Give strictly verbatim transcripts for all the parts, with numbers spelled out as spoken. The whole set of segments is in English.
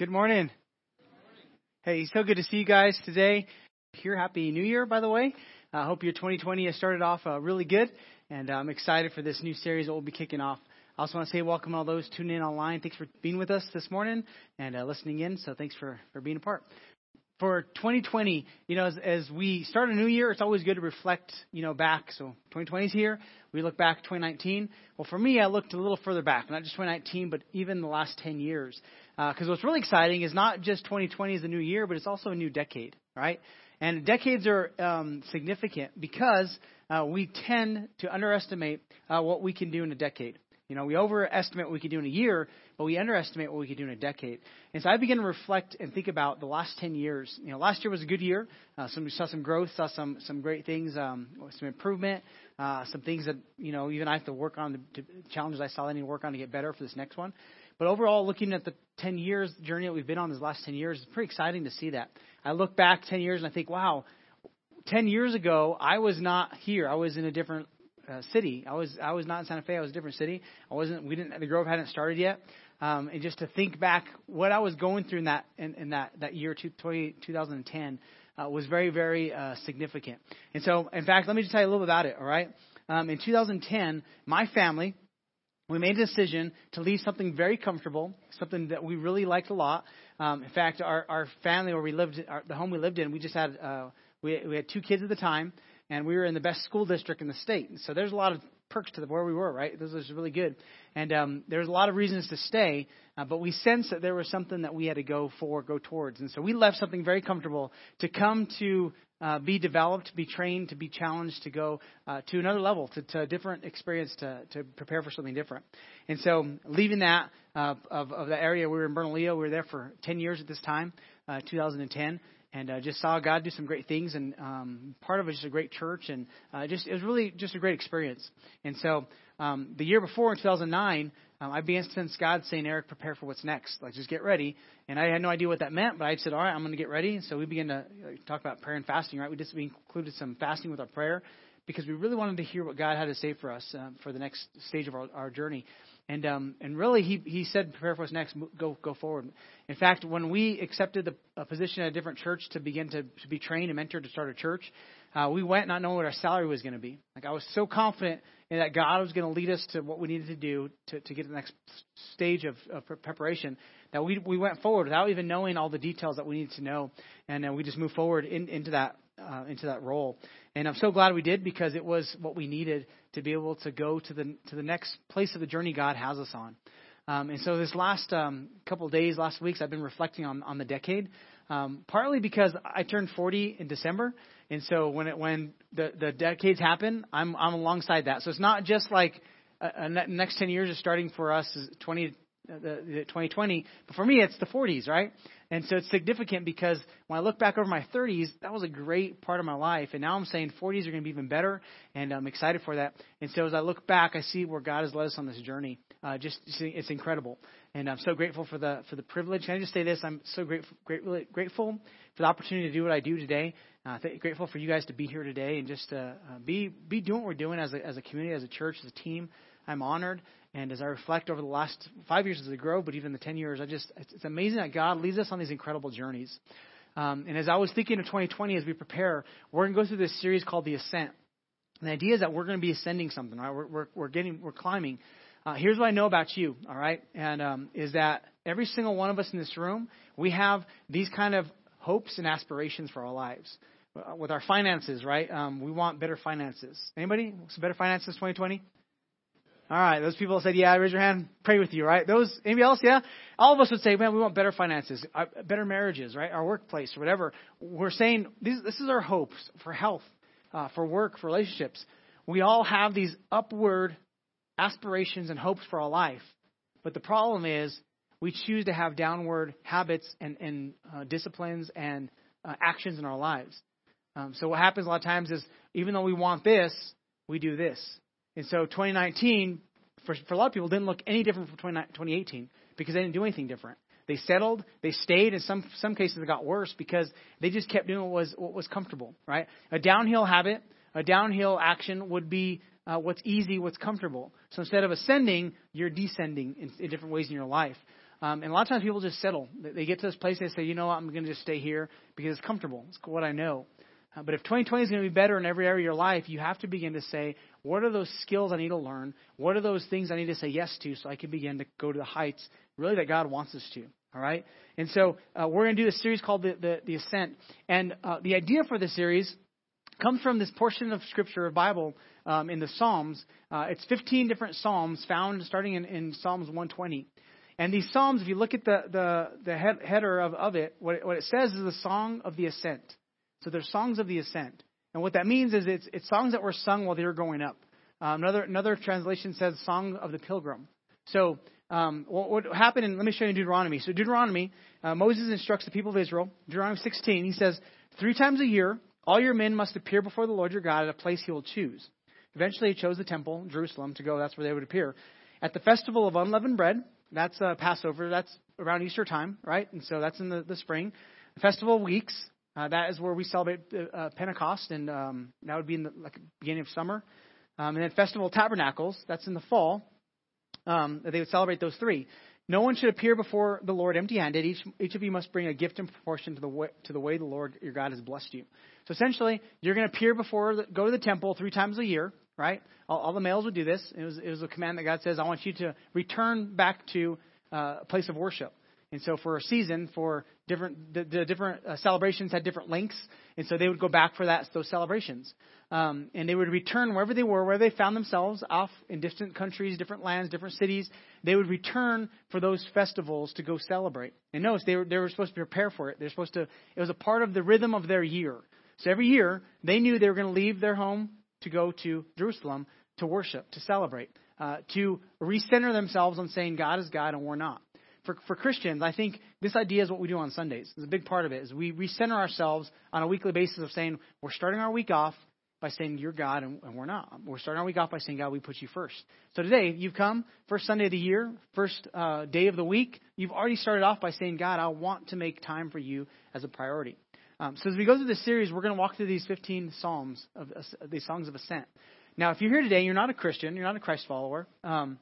Good morning. Good morning. Hey, so good to see you guys today. Here, Happy New Year, by the way. I uh, hope your twenty twenty has started off uh, really good, and I'm excited for this new series that we'll be kicking off. I also want to say welcome all those tuning in online. Thanks for being with us this morning and uh, listening in, so thanks for, for being a part. For twenty twenty, you know, as, as we start a new year, it's always good to reflect, you know, back. So twenty twenty is here. We look back twenty nineteen. Well, for me, I looked a little further back, not just twenty nineteen, but even the last ten years. Because uh, what's really exciting is not just twenty twenty is the new year, but it's also a new decade, right? And decades are um, significant because uh, we tend to underestimate uh, what we can do in a decade. You know, we overestimate what we could do in a year, but we underestimate what we could do in a decade. And so I began to reflect and think about the last ten years. You know, last year was a good year. Uh, some, we saw some growth, saw some some great things, um, some improvement, uh, some things that, you know, even I have to work on, the challenges I saw I need to work on to get better for this next one. But overall, looking at the ten years journey that we've been on these last ten years, it's pretty exciting to see that. I look back ten years and I think, wow, ten years ago, I was not here. I was in a different Uh, city. I was I was not in Santa Fe. I was a different city. I wasn't. We didn't. The Grove hadn't started yet. Um, and just to think back, what I was going through in that in, in that that year two thousand ten uh, was very very uh, significant. And so, in fact, let me just tell you a little about it. All right. Um, in two thousand ten, my family, we made a decision to leave something very comfortable, something that we really liked a lot. Um, in fact, our our family where we lived, our, the home we lived in, we just had uh, we we had two kids at the time. And we were in the best school district in the state. So there's a lot of perks to where we were, right? This was really good. And um, there's a lot of reasons to stay. Uh, but we sensed that there was something that we had to go for, go towards. And so we left something very comfortable to come to uh, be developed, to be trained, to be challenged, to go uh, to another level, to, to a different experience, to, to prepare for something different. And so leaving that uh, of, of the area, we were in Bernalillo. We were there for ten years at this time, uh, two thousand ten. And uh, just saw God do some great things, and um, part of it was just a great church, and uh, just it was really just a great experience. And so um, the year before, in two thousand nine, um, I began to sense God saying, "Eric, prepare for what's next. Like, just get ready." And I had no idea what that meant, but I said, "All right, I'm going to get ready." And so we began to talk about prayer and fasting. Right? We just we included some fasting with our prayer because we really wanted to hear what God had to say for us uh, for the next stage of our, our journey. And um, and really, he he said, prepare for what's next, go go forward. In fact, when we accepted the a position at a different church to begin to, to be trained and mentored to start a church, uh, we went not knowing what our salary was going to be. Like, I was so confident in that God was going to lead us to what we needed to do to, to get to the next stage of, of preparation that we we went forward without even knowing all the details that we needed to know. And uh, we just moved forward in, into that uh, into that role. And I'm so glad we did because it was what we needed to be able to go to the to the next place of the journey God has us on. Um, and so this last um, couple of days, last weeks, I've been reflecting on, on the decade, um, partly because I turned forty in December. And so when it, when the, the decades happen, I'm I'm alongside that. So it's not just like uh, the next ten years is starting for us is twenty, uh, the, the twenty twenty. But for me, it's the forties, right? And so it's significant because when I look back over my thirties, that was a great part of my life. And now I'm saying forties are going to be even better, and I'm excited for that. And so as I look back, I see where God has led us on this journey. Uh, just it's incredible. And I'm so grateful for the for the privilege. Can I just say this? I'm so grateful great, grateful for the opportunity to do what I do today. Uh, th- grateful for you guys to be here today and just uh, uh, be be doing what we're doing as a, as a community, as a church, as a team. I'm honored. And as I reflect over the last five years as the Grove, but even the ten years, I just it's amazing that God leads us on these incredible journeys. Um, and as I was thinking of twenty twenty, as we prepare, we're going to go through this series called The Ascent. And the idea is that we're going to be ascending something, right? We're we're, we're getting we're climbing. Uh, here's what I know about you, all right? And um, is that every single one of us in this room, we have these kind of hopes and aspirations for our lives. With our finances, right? Um, we want better finances. Anybody? Some better finances twenty twenty? All right, those people said, yeah, raise your hand, pray with you, right? Those, anybody else, yeah? All of us would say, man, we want better finances, better marriages, right? Our workplace, whatever. We're saying this, this is our hopes for health, uh, for work, for relationships. We all have these upward aspirations and hopes for our life. But the problem is we choose to have downward habits and, and uh, disciplines and uh, actions in our lives. Um, so what happens a lot of times is even though we want this, we do this. And so twenty nineteen, for, for a lot of people, didn't look any different from twenty eighteen because they didn't do anything different. They settled, they stayed, and some some cases it got worse because they just kept doing what was what was comfortable, right? A downhill habit, a downhill action would be uh, what's easy, what's comfortable. So instead of ascending, you're descending in, in different ways in your life. Um, and a lot of times people just settle. They get to this place, they say, you know what, I'm going to just stay here because it's comfortable. It's what I know. Uh, but if twenty twenty is going to be better in every area of your life, you have to begin to say, what are those skills I need to learn? What are those things I need to say yes to so I can begin to go to the heights really that God wants us to? All right. And so uh, we're going to do a series called The, the, the Ascent. And uh, the idea for this series comes from this portion of Scripture, of Bible, um, in the Psalms. Uh, it's fifteen different Psalms found starting in, in Psalms one twenty. And these Psalms, if you look at the the, the head, header of, of it, what, it, what it says is the Song of the Ascent. So they're songs of the ascent. And what that means is it's it's songs that were sung while they were going up. Uh, another another translation says Song of the Pilgrim. So um, what, what happened, in, let me show you Deuteronomy. So Deuteronomy, uh, Moses instructs the people of Israel. Deuteronomy sixteen, he says, three times a year, all your men must appear before the Lord your God at a place he will choose. Eventually he chose the temple, Jerusalem, to go. That's where they would appear. At the festival of unleavened bread, that's uh, Passover. That's around Easter time, right? And so that's in the, the spring. The festival of weeks. Uh, that is where we celebrate uh, Pentecost, and um, that would be in the like, beginning of summer. Um, and then Festival of Tabernacles, that's in the fall. Um, they would celebrate those three. No one should appear before the Lord empty-handed. Each each of you must bring a gift in proportion to the way, to the way the Lord your God has blessed you. So essentially, you're going to appear before, the, go to the temple three times a year, right? All, all the males would do this. It was it was a command that God says, I want you to return back to uh, a place of worship. And so for a season, for different the, the different uh, celebrations had different lengths, and so they would go back for that those celebrations, um, and they would return wherever they were, wherever they found themselves, off in distant countries, different lands, different cities. They would return for those festivals to go celebrate. And notice they were they were supposed to prepare for it. They're supposed to. It was a part of the rhythm of their year. So every year they knew they were going to leave their home to go to Jerusalem to worship, to celebrate, uh, to recenter themselves on saying God is God and we're not. For, for Christians, I think this idea is what we do on Sundays. It's a big part of it is we recenter ourselves on a weekly basis of saying we're starting our week off by saying you're God and, and we're not. We're starting our week off by saying, God, we put you first. So today you've come, first Sunday of the year, first uh, day of the week. You've already started off by saying, God, I want to make time for you as a priority. Um, so as we go through this series, we're going to walk through these fifteen Psalms, of uh, these songs of ascent. Now, if you're here today, you're not a Christian, you're not a Christ follower. Um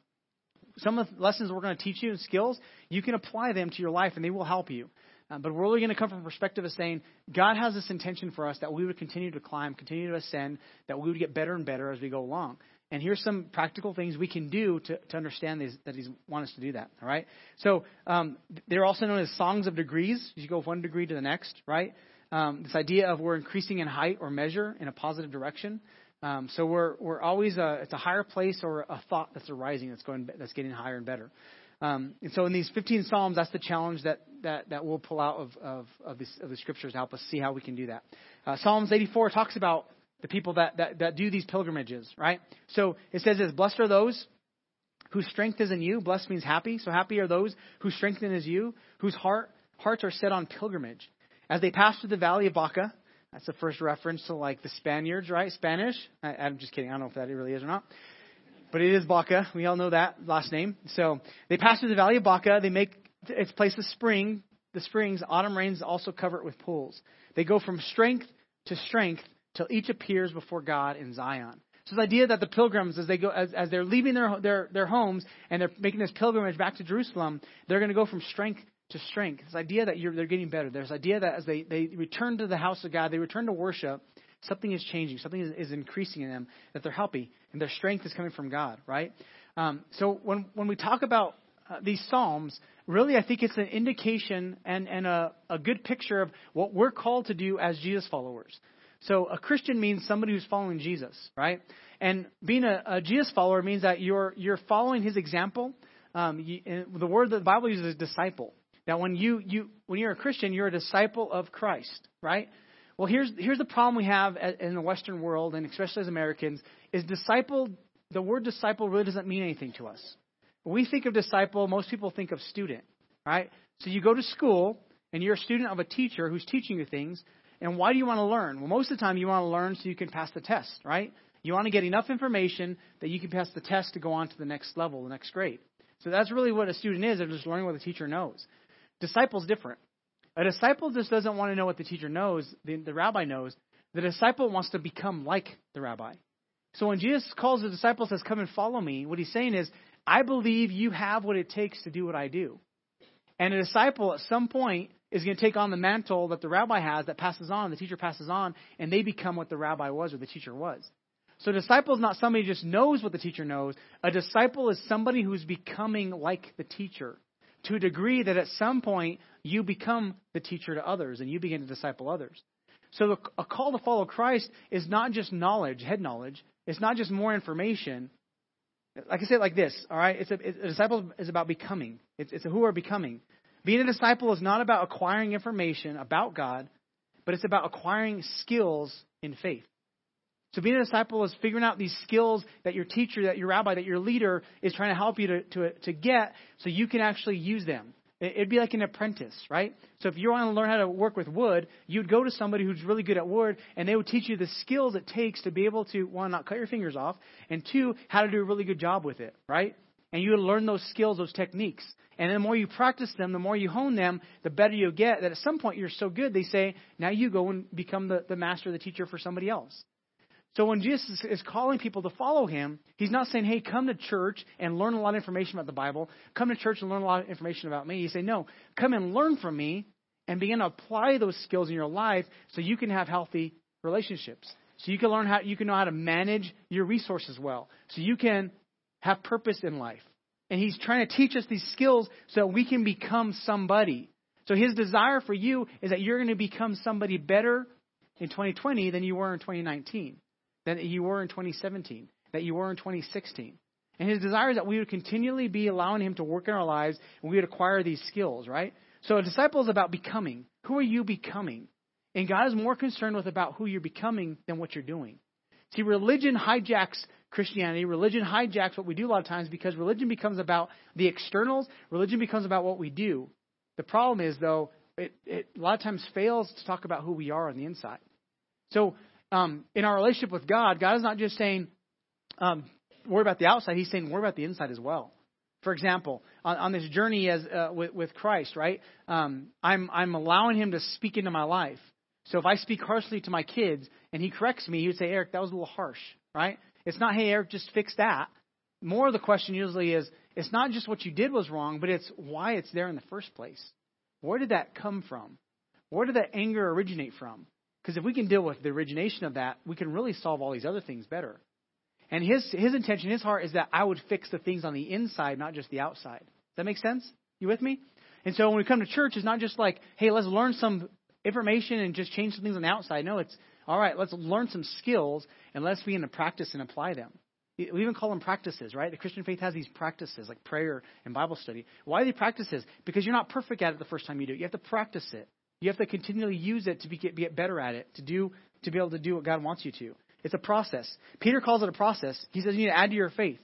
Some of the lessons we're going to teach you and skills, you can apply them to your life and they will help you. Um, but we're really going to come from a perspective of saying God has this intention for us that we would continue to climb, continue to ascend, that we would get better and better as we go along. And here's some practical things we can do to, to understand these, that he's want us to do that. All right. So um, they're also known as songs of degrees. You go one degree to the next. Right. Um, this idea of we're increasing in height or measure in a positive direction. Um, so we're we're always a, it's a higher place or a thought that's arising that's going that's getting higher and better, um, and so in these fifteen Psalms, that's the challenge that that, that we'll pull out of of of, this, of the scriptures to help us see how we can do that. Uh, Psalms eighty-four talks about the people that, that that do these pilgrimages, right? So it says this: "Blessed are those whose strength is in you." Blessed means happy. So happy are those whose strength is you, whose heart hearts are set on pilgrimage, as they pass through the valley of Baca. That's the first reference to like the Spaniards, right? Spanish. I, I'm just kidding. I don't know if that really is or not. But it is Baca. We all know that last name. So they pass through the valley of Baca. They make its place the spring. The springs, autumn rains also cover it with pools. They go from strength to strength till each appears before God in Zion. So the idea that the pilgrims, as they go, as, as they're leaving their, their, their homes and they're making this pilgrimage back to Jerusalem, they're going to go from strength to strength. This idea that you're, they're getting better. There's idea that as they, they return to the house of God, they return to worship, something is changing. Something is, is increasing in them, that they're healthy and their strength is coming from God, right? Um, so when, when we talk about uh, these Psalms, really I think it's an indication and, and a, a good picture of what we're called to do as Jesus followers. So a Christian means somebody who's following Jesus, right? And being a, a Jesus follower means that you're, you're following his example. Um, you, and the word that the Bible uses is disciple. That when you, you when you're a Christian, you're a disciple of Christ, right? Well, here's here's the problem we have in the Western world, and especially as Americans, is disciple. The word disciple really doesn't mean anything to us. When we think of disciple, most people think of student, right? So you go to school and you're a student of a teacher who's teaching you things. And why do you want to learn? Well, most of the time you want to learn so you can pass the test, right? You want to get enough information that you can pass the test to go on to the next level, the next grade. So that's really what a student is. They're just learning what the teacher knows. Disciple's different. A disciple just doesn't want to know what the teacher knows, the, the rabbi knows. The disciple wants to become like the rabbi. So when Jesus calls the disciples, says, come and follow me, what he's saying is, I believe you have what it takes to do what I do. And a disciple at some point is going to take on the mantle that the rabbi has, that passes on, the teacher passes on, and they become what the rabbi was or the teacher was. So a disciple is not somebody who just knows what the teacher knows. A disciple is somebody who's becoming like the teacher to a degree that at some point you become the teacher to others and you begin to disciple others. So a call to follow Christ is not just knowledge, head knowledge. It's not just more information. Like I say it like this, all right? It's a, it's, a disciple is about becoming. It's, it's a who are becoming. Being a disciple is not about acquiring information about God, but it's about acquiring skills in faith. So being a disciple is figuring out these skills that your teacher, that your rabbi, that your leader is trying to help you to, to, to get so you can actually use them. It'd be like an apprentice, right? So if you want to learn how to work with wood, you'd go to somebody who's really good at wood, and they would teach you the skills it takes to be able to, one, not cut your fingers off, and two, how to do a really good job with it, right? And you would learn those skills, those techniques. And the more you practice them, the more you hone them, the better you'll get, that at some point you're so good, they say, now you go and become the, the master, the teacher for somebody else. So when Jesus is calling people to follow him, he's not saying, hey, come to church and learn a lot of information about the Bible. Come to church and learn a lot of information about me. He's saying, no, come and learn from me and begin to apply those skills in your life so you can have healthy relationships. So you can learn how you can know how to manage your resources well. So you can have purpose in life. And he's trying to teach us these skills so that we can become somebody. So his desire for you is that you're going to become somebody better in twenty twenty than you were in twenty nineteen. That you were in twenty seventeen, that you were in twenty sixteen. And his desire is that we would continually be allowing him to work in our lives and we would acquire these skills, right? So a disciple is about becoming. Who are you becoming? And God is more concerned with about who you're becoming than what you're doing. See, religion hijacks Christianity. Religion hijacks what we do a lot of times because religion becomes about the externals. Religion becomes about what we do. The problem is, though, it, it a lot of times fails to talk about who we are on the inside. So Um, in our relationship with God, God is not just saying, um, worry about the outside. He's saying, worry about the inside as well. For example, on, on this journey as uh, with, with Christ, right? Um, I'm I'm allowing him to speak into my life. So if I speak harshly to my kids and he corrects me, he would say, Eric, that was a little harsh, right? It's not, hey, Eric, just fix that. More of the question usually is, it's not just what you did was wrong, but it's why it's there in the first place. Where did that come from? Where did that anger originate from? Because if we can deal with the origination of that, we can really solve all these other things better. And his his intention, his heart is that I would fix the things on the inside, not just the outside. Does that make sense? You with me? And so when we come to church, it's not just like, hey, let's learn some information and just change some things on the outside. No, it's, all right, let's learn some skills and let's begin to practice and apply them. We even call them practices, right? The Christian faith has these practices like prayer and Bible study. Why are they practices? Because you're not perfect at it the first time you do it. You have to practice it. You have to continually use it to be, get, get better at it, to do to be able to do what God wants you to. It's a process. Peter calls it a process. He says you need to add to your faith,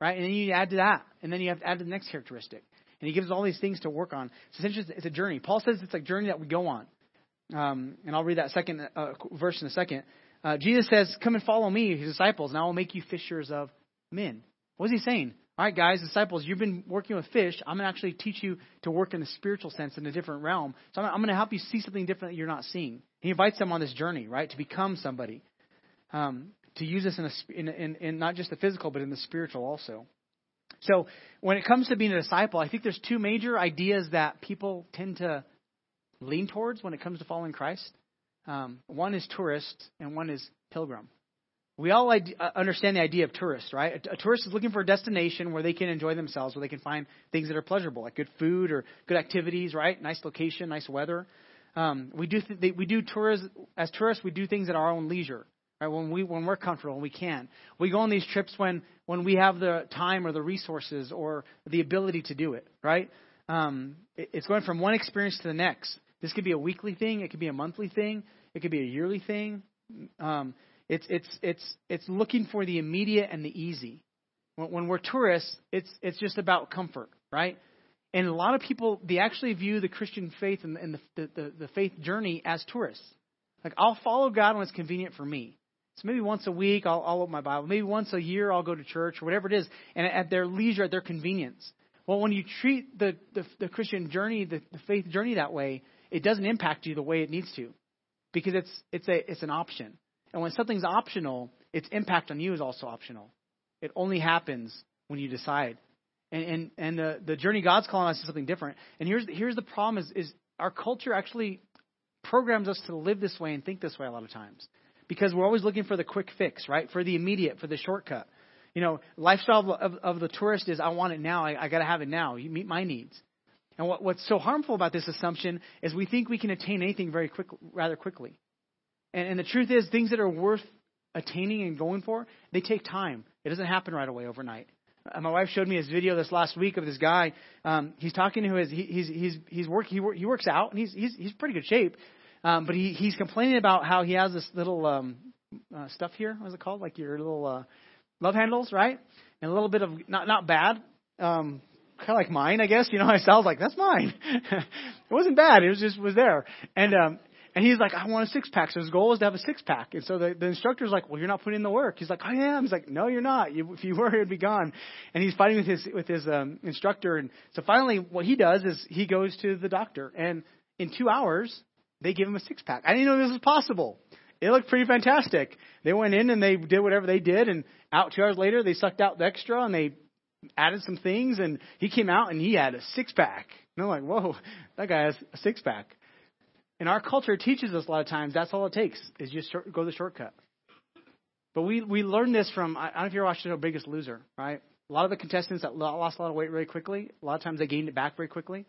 right? And then you need to add to that. And then you have to add to the next characteristic. And he gives us all these things to work on. So essentially, it's a journey. Paul says it's a journey that we go on. Um, and I'll read that second uh, verse in a second. Uh, Jesus says, come and follow me, his disciples, and I will make you fishers of men. What is he saying? All right, guys, disciples, you've been working with fish. I'm going to actually teach you to work in the spiritual sense in a different realm. So I'm going to help you see something different that you're not seeing. He invites them on this journey, right, to become somebody, um, to use this in, a, in, in, in not just the physical but in the spiritual also. So when it comes to being a disciple, I think there's two major ideas that people tend to lean towards when it comes to following Christ. Um, one is tourist and one is pilgrim. We all understand the idea of tourists, right? A tourist is looking for a destination where they can enjoy themselves, where they can find things that are pleasurable, like good food or good activities, right? Nice location, nice weather. Um, we do th- we do tourism as tourists. We do things at our own leisure, right? When we when we're comfortable and we can, we go on these trips when when we have the time or the resources or the ability to do it, right? Um, it's going from one experience to the next. This could be a weekly thing. It could be a monthly thing. It could be a yearly thing. Um, It's it's it's it's looking for the immediate and the easy. When, when we're tourists, it's it's just about comfort, right? And a lot of people, they actually view the Christian faith and, and the, the the faith journey as tourists. Like, I'll follow God when it's convenient for me. So maybe once a week I'll, I'll open my Bible. Maybe once a year I'll go to church or whatever it is. And at their leisure, at their convenience. Well, when you treat the the, the Christian journey, the, the faith journey that way, it doesn't impact you the way it needs to, because it's it's a it's an option. And when something's optional, its impact on you is also optional. It only happens when you decide. And and, and the, the journey God's calling us is something different. And here's here's the problem is, is our culture actually programs us to live this way and think this way a lot of times. Because we're always looking for the quick fix, right? For the immediate, for the shortcut. You know, lifestyle of, of the tourist is, I want it now. I, I got to have it now. You meet my needs. And what, what's so harmful about this assumption is we think we can attain anything very quick, rather quickly. And, and the truth is, things that are worth attaining and going for, they take time. It doesn't happen right away overnight. Uh, my wife showed me his video this last week of this guy. Um, he's talking to his. He, he's he's he's work. He, work, he works out, and he's he's he's pretty good shape. Um, but he he's complaining about how he has this little um, uh, stuff here. What's it called? Like your little uh, love handles, right? And a little bit of not not bad. Um, Kind of like mine, I guess. You know, I was like, that's mine. It wasn't bad. It was just was there. And um, and he's like, I want a six pack. So his goal was to have a six pack. And so the, the instructor's like, well, you're not putting in the work. He's like, I am. He's like, no, you're not. You, if you were, it'd be gone. And he's fighting with his with his um, instructor. And so finally, what he does is he goes to the doctor. And in two hours, they give him a six pack. I didn't know this was possible. It looked pretty fantastic. They went in and they did whatever they did. And out two hours later, they sucked out the extra and they added some things, and he came out and he had a six pack. And I'm like, whoa, that guy has a six pack. And our culture teaches us a lot of times that's all it takes is just short, go the shortcut. But we we learned this from, I don't know if you're watching The Biggest Loser, right? A lot of the contestants that lost a lot of weight very quickly, a lot of times they gained it back very quickly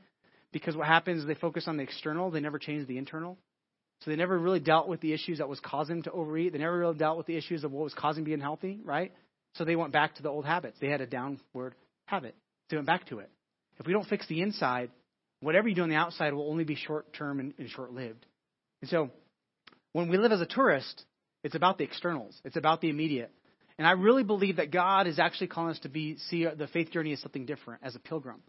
because what happens is they focus on the external, they never change the internal. So they never really dealt with the issues that was causing them to overeat. They never really dealt with the issues of what was causing being healthy, right? So they went back to the old habits. They had a downward habit. They went back to it. If we don't fix the inside, whatever you do on the outside will only be short-term and, and short-lived. And so when we live as a tourist, it's about the externals. It's about the immediate. And I really believe that God is actually calling us to be see the faith journey as something different, as a pilgrim.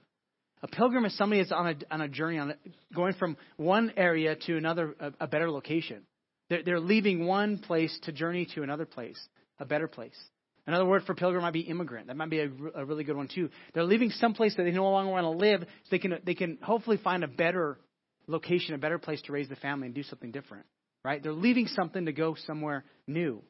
A pilgrim is somebody that's on a, on a journey, on a, going from one area to another, a, a better location. They're, they're leaving one place to journey to another place, a better place. Another word for pilgrim might be immigrant. That might be a, a really good one, too. They're leaving someplace that they no longer want to live, so they can they can hopefully find a better location, a better place to raise the family and do something different, right? They're leaving something to go somewhere new.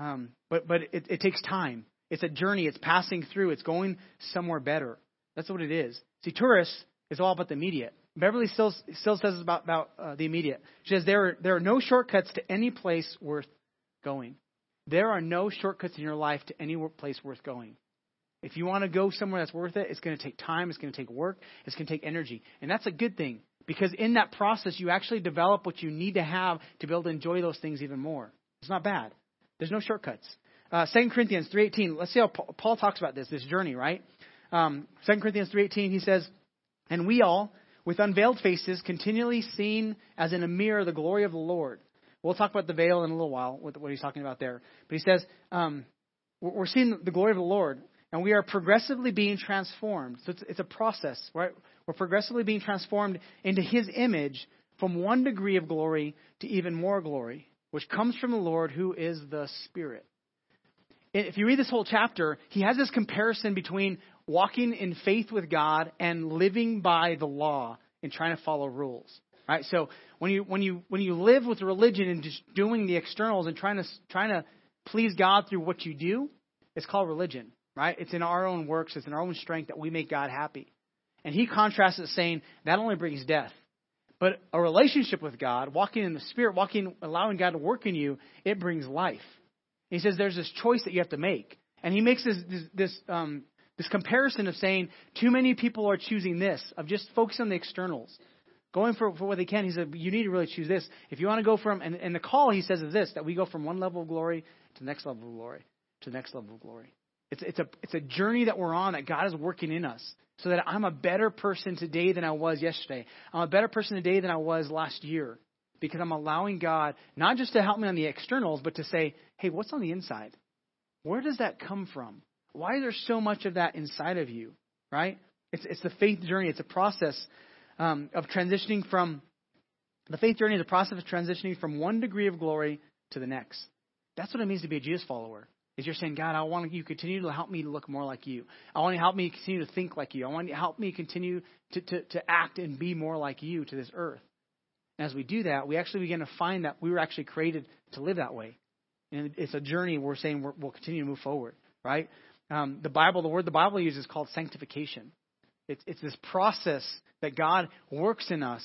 Um, but but it, it takes time. It's a journey. It's passing through. It's going somewhere better. That's what it is. See, tourists is all about the immediate. Beverly Sills, Sills says it's about, about uh, the immediate. She says there are, there are no shortcuts to any place worth going. There are no shortcuts in your life to any place worth going. If you want to go somewhere that's worth it, it's going to take time. It's going to take work. It's going to take energy. And that's a good thing because in that process, you actually develop what you need to have to be able to enjoy those things even more. It's not bad. There's no shortcuts. Uh, Second Corinthians three eighteen. Let's see how Paul talks about this, this journey, right? Um, Second Corinthians three eighteen, he says, and we all, with unveiled faces, continually seeing as in a mirror the glory of the Lord. We'll talk about the veil in a little while, with what he's talking about there. But he says, um, we're seeing the glory of the Lord, and we are progressively being transformed. So it's, it's a process, right? We're progressively being transformed into his image from one degree of glory to even more glory, which comes from the Lord who is the Spirit. If you read this whole chapter, he has this comparison between walking in faith with God and living by the law and trying to follow rules. Right. So when you when you when you live with religion and just doing the externals and trying to trying to please God through what you do, it's called religion. Right. It's in our own works. It's in our own strength that we make God happy. And he contrasts it saying that only brings death. But a relationship with God, walking in the Spirit, walking, allowing God to work in you, it brings life. And he says there's this choice that you have to make. And he makes this this, this um this comparison of saying too many people are choosing this, of just focusing on the externals. Going for, for what they can, he said, you need to really choose this. If you want to go from, and, and the call, he says, is this, that we go from one level of glory to the next level of glory, to the next level of glory. It's, it's, a, it's a journey that we're on that God is working in us so that I'm a better person today than I was yesterday. I'm a better person today than I was last year because I'm allowing God not just to help me on the externals, but to say, hey, what's on the inside? Where does that come from? Why is there so much of that inside of you, right? It's, it's the faith journey. It's a process Um, of transitioning from the faith journey, the process of transitioning from one degree of glory to the next. That's what it means to be a Jesus follower. Is you're saying, God, I want you to continue to help me to look more like you. I want you to help me continue to think like you. I want you to help me continue to, to, to act and be more like you to this earth. And as we do that, we actually begin to find that we were actually created to live that way. And it's a journey we're saying we're, we'll continue to move forward, right? Um, the Bible, the word the Bible uses is called sanctification. It's, it's this process that God works in us,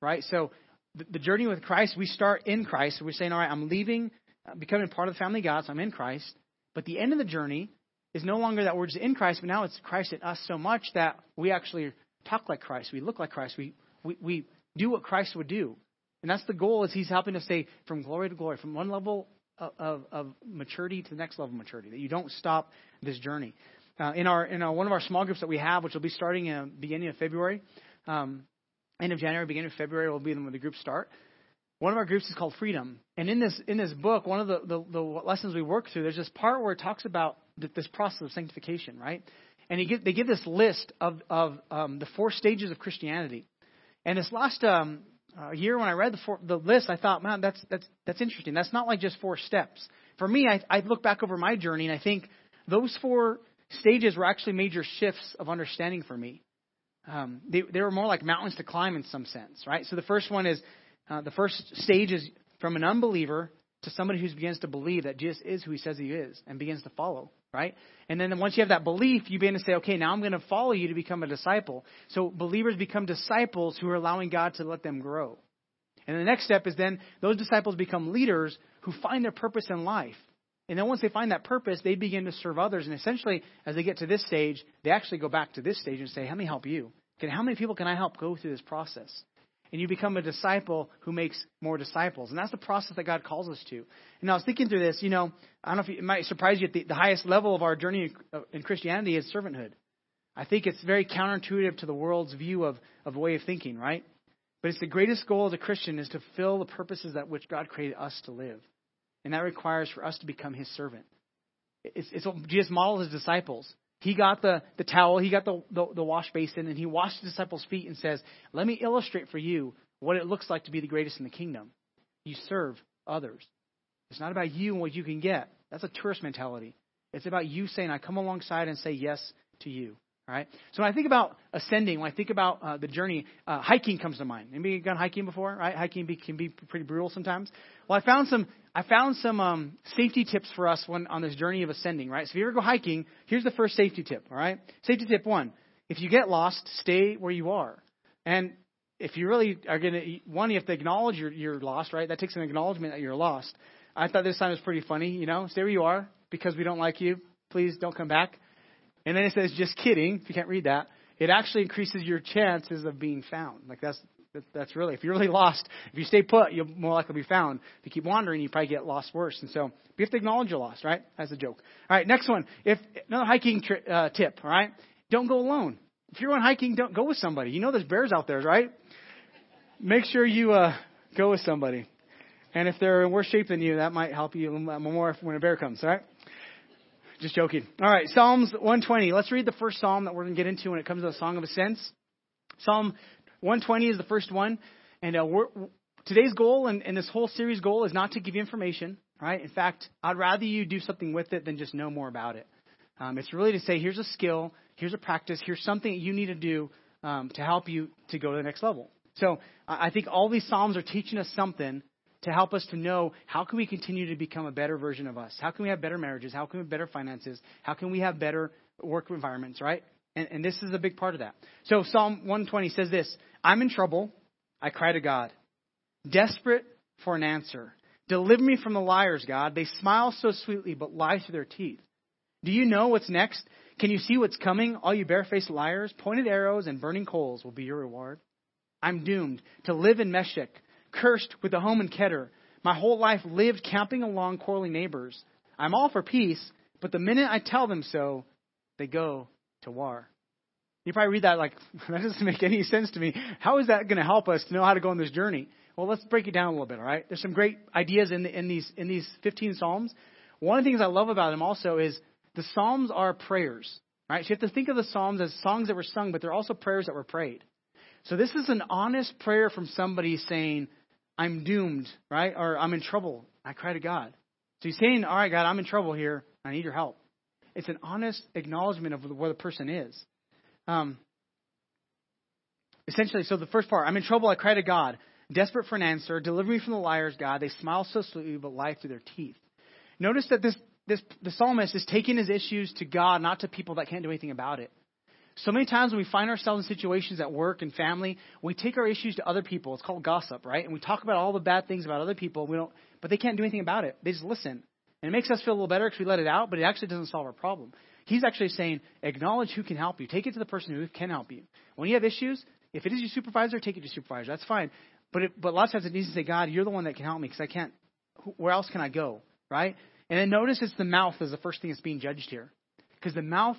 right? So the, the journey with Christ, we start in Christ. We're saying, all right, I'm leaving, I'm becoming part of the family of God, so I'm in Christ. But the end of the journey is no longer that we're just in Christ, but now it's Christ in us so much that we actually talk like Christ. We look like Christ. We we, we do what Christ would do. And that's the goal, is he's helping us stay from glory to glory, from one level of, of, of maturity to the next level of maturity, that you don't stop this journey. Uh, in our in our, one of our small groups that we have, which will be starting in the beginning of February, um, end of January, beginning of February will be when the groups start. One of our groups is called Freedom. And in this in this book, one of the, the, the lessons we work through, there's this part where it talks about th- this process of sanctification, right? And he give, they give this list of, of um, the four stages of Christianity. And this last um, uh, year when I read the, four, the list, I thought, man, that's that's that's interesting. That's not like just four steps. For me, I, I look back over my journey, and I think those four stages were actually major shifts of understanding for me. Um, they, they were more like mountains to climb in some sense, right? So the first one is, Uh, the first stage is from an unbeliever to somebody who begins to believe that Jesus is who he says he is and begins to follow, right? And then once you have that belief, you begin to say, okay, now I'm going to follow you to become a disciple. So believers become disciples who are allowing God to let them grow. And the next step is then those disciples become leaders who find their purpose in life. And then once they find that purpose, they begin to serve others. And essentially, as they get to this stage, they actually go back to this stage and say, how many help you? Can, how many people can I help go through this process? And you become a disciple who makes more disciples. And that's the process that God calls us to. And I was thinking through this, you know, I don't know if it might surprise you, at the, the highest level of our journey in Christianity is servanthood. I think it's very counterintuitive to the world's view of, of way of thinking, right? But it's the greatest goal as a Christian is to fulfill the purposes that which God created us to live. And that requires for us to become his servant. It's, it's what Jesus modeled his disciples. He got the, the towel, he got the, the, the wash basin, and he washed the disciples' feet and says, let me illustrate for you what it looks like to be the greatest in the kingdom. You serve others. It's not about you and what you can get. That's a tourist mentality. It's about you saying, I come alongside and say yes to you. All right. So when I think about ascending, when I think about uh, the journey, uh, hiking comes to mind. Anybody gone hiking before? Right? Hiking be, can be pretty brutal sometimes. Well, I found some I found some um, safety tips for us when, on this journey of ascending. Right. So if you ever go hiking, here's the first safety tip. All right. Safety tip one: if you get lost, stay where you are. And if you really are going to, one, you have to acknowledge you're, you're lost. Right. That takes an acknowledgement that you're lost. I thought this time was pretty funny. You know, stay where you are because we don't like you. Please don't come back. And then it says, just kidding, if you can't read that, it actually increases your chances of being found. Like that's that's really, if you're really lost, if you stay put, you'll more likely be found. If you keep wandering, you probably get lost worse. And so you have to acknowledge you're lost, right? That's a joke. All right, next one. If another hiking tri- uh, tip, all right? Don't go alone. If you're on hiking, don't go with somebody. You know there's bears out there, right? Make sure you uh, go with somebody. And if they're in worse shape than you, that might help you more when a bear comes, all right? Just joking. All right, Psalms one twenty. Let's read the first psalm that we're going to get into when it comes to the Song of Ascents. Psalm one twenty is the first one. And uh, we're, today's goal and, and this whole series goal is not to give you information, right? In fact, I'd rather you do something with it than just know more about it. Um, it's really to say, here's a skill, here's a practice, here's something that you need to do um, to help you to go to the next level. So I think all these psalms are teaching us something to help us to know how can we continue to become a better version of us? How can we have better marriages? How can we have better finances? How can we have better work environments, right? And, and this is a big part of that. So Psalm one twenty says this: I'm in trouble. I cry to God, desperate for an answer. Deliver me from the liars, God. They smile so sweetly, but lie through their teeth. Do you know what's next? Can you see what's coming? All you barefaced liars, pointed arrows and burning coals will be your reward. I'm doomed to live in Meshech, cursed with a home in Kedar. My whole life lived camping along quarreling neighbors. I'm all for peace, but the minute I tell them so, they go to war. You probably read that like, that doesn't make any sense to me. How is that going to help us to know how to go on this journey? Well, let's break it down a little bit, all right? There's some great ideas in, the, in, these, in these fifteen Psalms. One of the things I love about them also is the Psalms are prayers, right? So you have to think of the Psalms as songs that were sung, but they're also prayers that were prayed. So this is an honest prayer from somebody saying, I'm doomed, right? Or I'm in trouble. I cry to God. So he's saying, all right, God, I'm in trouble here. I need your help. It's an honest acknowledgement of where the person is. Um, essentially, so the first part, I'm in trouble. I cry to God, desperate for an answer. Deliver me from the liars, God. They smile so sweetly, but lie through their teeth. Notice that this this the psalmist is taking his issues to God, not to people that can't do anything about it. So many times when we find ourselves in situations at work and family, we take our issues to other people. It's called gossip, right? And we talk about all the bad things about other people. We don't, but they can't do anything about it. They just listen. And it makes us feel a little better because we let it out, but it actually doesn't solve our problem. He's actually saying, acknowledge who can help you. Take it to the person who can help you. When you have issues, if it is your supervisor, take it to your supervisor. That's fine. But it, but a lot of times it needs to say, God, you're the one that can help me because I can't, where else can I go, right? And then notice it's the mouth is the first thing that's being judged here because the mouth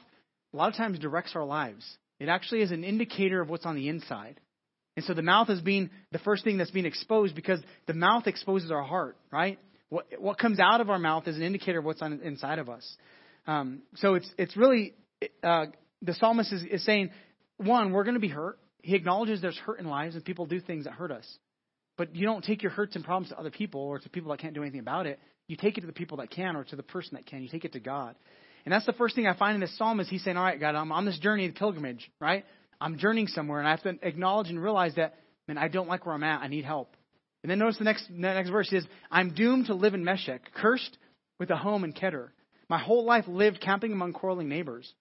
a lot of times directs our lives. It actually is an indicator of what's on the inside. And so the mouth is being the first thing that's being exposed because the mouth exposes our heart, right? What what comes out of our mouth is an indicator of what's on inside of us. Um, so it's it's really, uh, the psalmist is, is saying, one, we're going to be hurt. He acknowledges there's hurt in lives and people do things that hurt us. But you don't take your hurts and problems to other people or to people that can't do anything about it. You take it to the people that can or to the person that can. You take it to God. And that's the first thing I find in this psalm is he's saying, all right, God, I'm on this journey of pilgrimage, right? I'm journeying somewhere, and I have to acknowledge and realize that, man, I don't like where I'm at. I need help. And then notice the next the next verse is, I'm doomed to live in Meshech, cursed with a home in Kedar. My whole life lived camping among quarreling neighbors.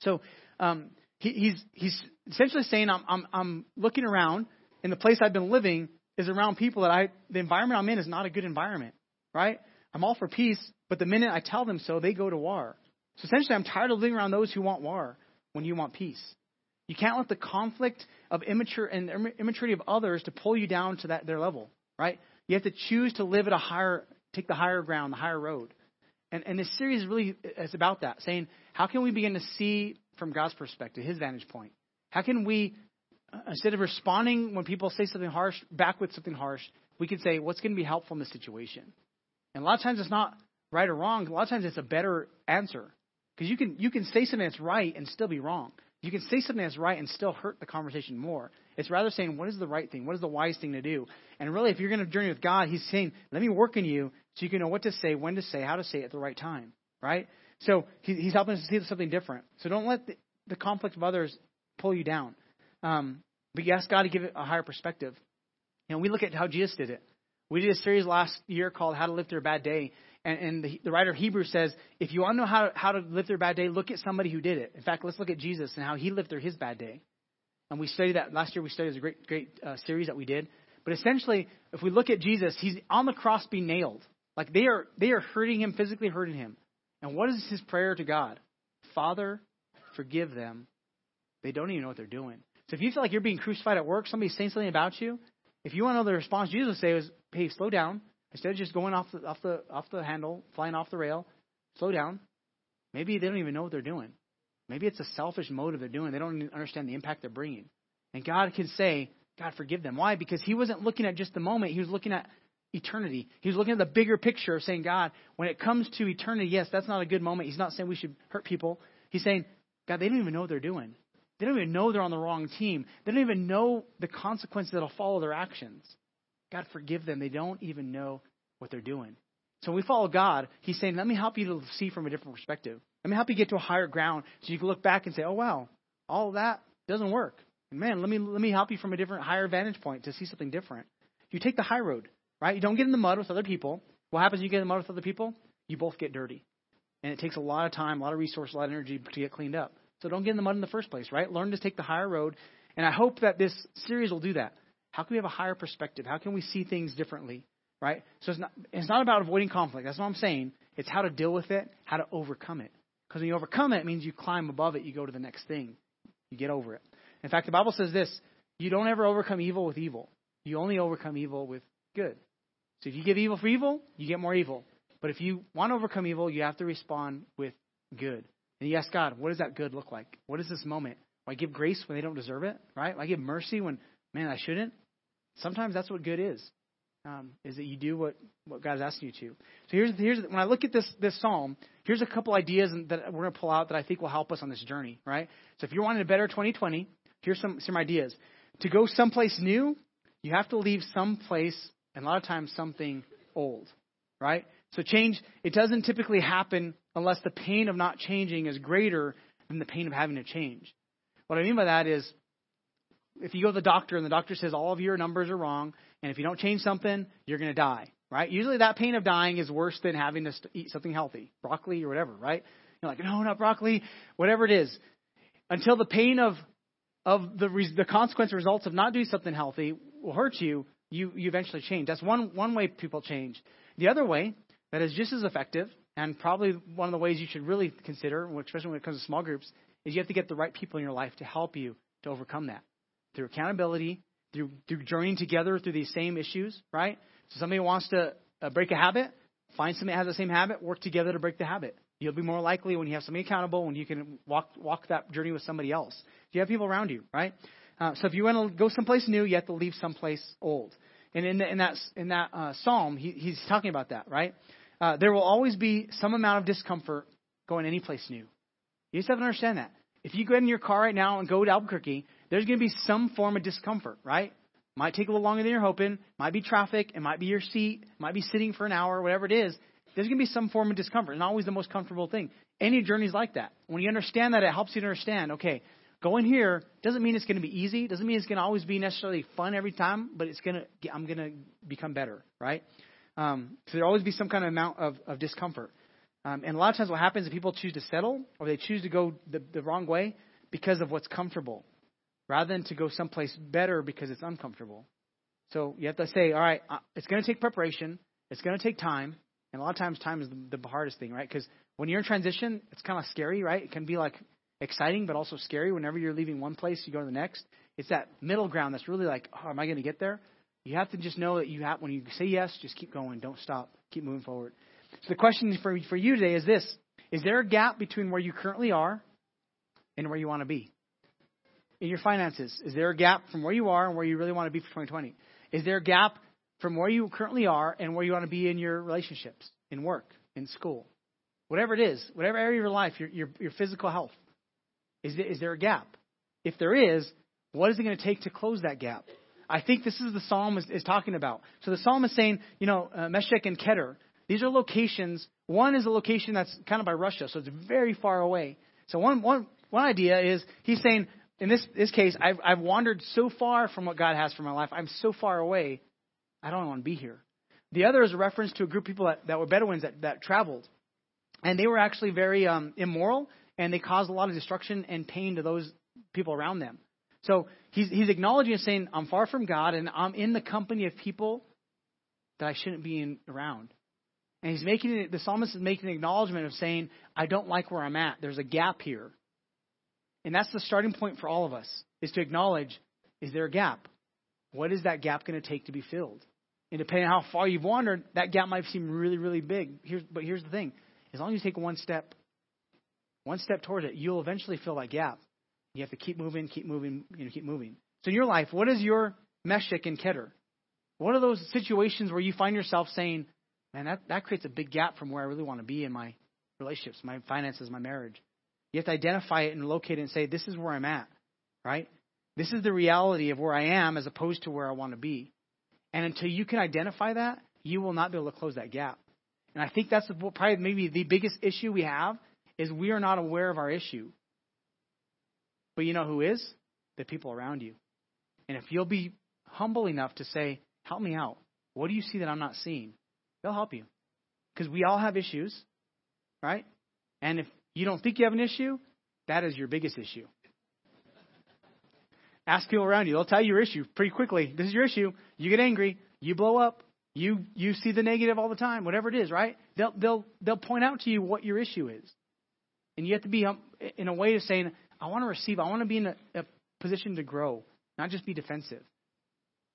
So um, he, he's he's essentially saying, I'm, I'm I'm looking around, and the place I've been living is around people that I, the environment I'm in is not a good environment, right? I'm all for peace, but the minute I tell them so, they go to war. So essentially, I'm tired of living around those who want war when you want peace. You can't let the conflict of immature and immaturity of others to pull you down to that their level, right? You have to choose to live at a higher, take the higher ground, the higher road. And and this series really is about that, saying, how can we begin to see from God's perspective, his vantage point? How can we, instead of responding when people say something harsh, back with something harsh, we can say, what's going to be helpful in this situation? And a lot of times it's not right or wrong. A lot of times it's a better answer. Because you can you can say something that's right and still be wrong. You can say something that's right and still hurt the conversation more. It's rather saying, what is the right thing? What is the wise thing to do? And really, if you're going to journey with God, he's saying, let me work in you so you can know what to say, when to say, how to say it at the right time, right? So he, he's helping us to see something different. So don't let the, the conflict of others pull you down. Um, but you ask God to give it a higher perspective. And we look at how Jesus did it. We did a series last year called How to Live Through a Bad Day. And, and the, the writer of Hebrews says, if you want to know how to, how to live through a bad day, look at somebody who did it. In fact, let's look at Jesus and how he lived through his bad day. And we studied that last year. We studied it was a great, great uh, series that we did. But essentially, if we look at Jesus, he's on the cross being nailed. Like they are, they are hurting him, physically hurting him. And what is his prayer to God? Father, forgive them. They don't even know what they're doing. So if you feel like you're being crucified at work, somebody's saying something about you, if you want to know the response Jesus would say was, hey, slow down. Instead of just going off the, off the off the handle, flying off the rail, slow down. Maybe they don't even know what they're doing. Maybe it's a selfish motive they're doing. They don't understand the impact they're bringing. And God can say, God, forgive them. Why? Because he wasn't looking at just the moment. He was looking at eternity. He was looking at the bigger picture of saying, God, when it comes to eternity, yes, that's not a good moment. He's not saying we should hurt people. He's saying, God, they don't even know what they're doing. They don't even know they're on the wrong team. They don't even know the consequences that will follow their actions. God, forgive them. They don't even know what they're doing. So when we follow God, he's saying, let me help you to see from a different perspective. Let me help you get to a higher ground so you can look back and say, oh, wow, all of that doesn't work. And man, let me let me help you from a different, higher vantage point to see something different. You take the high road, right? You don't get in the mud with other people. What happens when you get in the mud with other people? You both get dirty. And it takes a lot of time, a lot of resources, a lot of energy to get cleaned up. So don't get in the mud in the first place, right? Learn to take the higher road. And I hope that this series will do that. How can we have a higher perspective? How can we see things differently, right? So it's not it's not about avoiding conflict. That's what I'm saying. It's how to deal with it, how to overcome it. Because when you overcome it, it means you climb above it. You go to the next thing. You get over it. In fact, the Bible says this. You don't ever overcome evil with evil. You only overcome evil with good. So if you give evil for evil, you get more evil. But if you want to overcome evil, you have to respond with good. And you ask God, what does that good look like? What is this moment? Will I give grace when they don't deserve it, right? Will I give mercy when, man, I shouldn't? Sometimes that's what good is, um, is that you do what, what God's asking you to. So here's here's when I look at this this psalm, here's a couple ideas that we're going to pull out that I think will help us on this journey, right? So if you're wanting a better twenty twenty, here's some, some ideas. To go someplace new, you have to leave someplace, and a lot of times something old, right? So change, it doesn't typically happen unless the pain of not changing is greater than the pain of having to change. What I mean by that is, if you go to the doctor and the doctor says all of your numbers are wrong, and if you don't change something, you're going to die. right? Usually that pain of dying is worse than having to eat something healthy, broccoli or whatever, right? You're like, no, not broccoli, whatever it is. Until the pain of of the the consequence results of not doing something healthy will hurt you, you, you eventually change. That's one, one way people change. The other way that is just as effective, and probably one of the ways you should really consider, especially when it comes to small groups, is you have to get the right people in your life to help you to overcome that through accountability, through through journeying together through these same issues, right? So somebody wants to uh, break a habit, find somebody that has the same habit, work together to break the habit. You'll be more likely when you have somebody accountable, when you can walk walk that journey with somebody else. You have people around you, right? Uh, so if you want to go someplace new, you have to leave someplace old. And in, the, in that in that uh, psalm, he, he's talking about that, right? Uh, there will always be some amount of discomfort going any place new. You just have to understand that. If you go in your car right now and go to Albuquerque, there's going to be some form of discomfort, right? Might take a little longer than you're hoping. Might be traffic. It might be your seat. Might be sitting for an hour, whatever it is. There's going to be some form of discomfort. It's not always the most comfortable thing. Any journey's like that. When you understand that, it helps you to understand, okay, going here doesn't mean it's going to be easy. Doesn't mean it's going to always be necessarily fun every time, but it's going to, I'm going to become better, right? Um, so there'll always be some kind of amount of, of discomfort. Um, and a lot of times what happens is people choose to settle or they choose to go the, the wrong way because of what's comfortable rather than to go someplace better because it's uncomfortable. So you have to say, all right, uh, it's going to take preparation. It's going to take time. And a lot of times time is the, the hardest thing, right? Because when you're in transition, it's kind of scary, right? It can be like exciting but also scary. Whenever you're leaving one place, you go to the next. It's that middle ground that's really like, oh, am I going to get there? You have to just know that you have, when you say yes, just keep going. Don't stop. Keep moving forward. So the question for for you today is this. Is there a gap between where you currently are and where you want to be? In your finances, is there a gap from where you are and where you really want to be for twenty twenty? Is there a gap from where you currently are and where you want to be in your relationships, in work, in school? Whatever it is, whatever area of your life, your your, your physical health. Is there, is there a gap? If there is, what is it going to take to close that gap? I think this is the psalm is, is talking about. So the psalm is saying, you know, uh, Meshech and Kedar, these are locations. One is a location that's kind of by Russia, so it's very far away. So one one one idea is he's saying, in this this case, I've I've wandered so far from what God has for my life. I'm so far away, I don't want to be here. The other is a reference to a group of people that, that were Bedouins that, that traveled, and they were actually very um, immoral. And they caused a lot of destruction and pain to those people around them. So he's, he's acknowledging and saying, I'm far from God and I'm in the company of people that I shouldn't be in, around. And he's making it, the psalmist is making an acknowledgement of saying, I don't like where I'm at. There's a gap here. And that's the starting point for all of us, is to acknowledge, is there a gap? What is that gap going to take to be filled? And depending on how far you've wandered, that gap might seem really, really big. Here's, but here's the thing. As long as you take one step, One step toward it, you'll eventually fill that gap. You have to keep moving, keep moving, you know, keep moving. So in your life, what is your Meshech and Kedar? What are those situations where you find yourself saying, man, that, that creates a big gap from where I really want to be in my relationships, my finances, my marriage. You have to identify it and locate it and say, this is where I'm at, right? This is the reality of where I am as opposed to where I want to be. And until you can identify that, you will not be able to close that gap. And I think that's probably maybe the biggest issue we have, is we are not aware of our issue. But you know who is? The people around you. And if you'll be humble enough to say, help me out. What do you see that I'm not seeing? They'll help you. Because we all have issues, right? And if you don't think you have an issue, that is your biggest issue. Ask people around you. They'll tell you your issue pretty quickly. This is your issue. You get angry. You blow up. You you see the negative all the time, whatever it is, right? They'll they'll they'll point out to you what your issue is. And you have to be in a way of saying, I want to receive. I want to be in a, a position to grow, not just be defensive.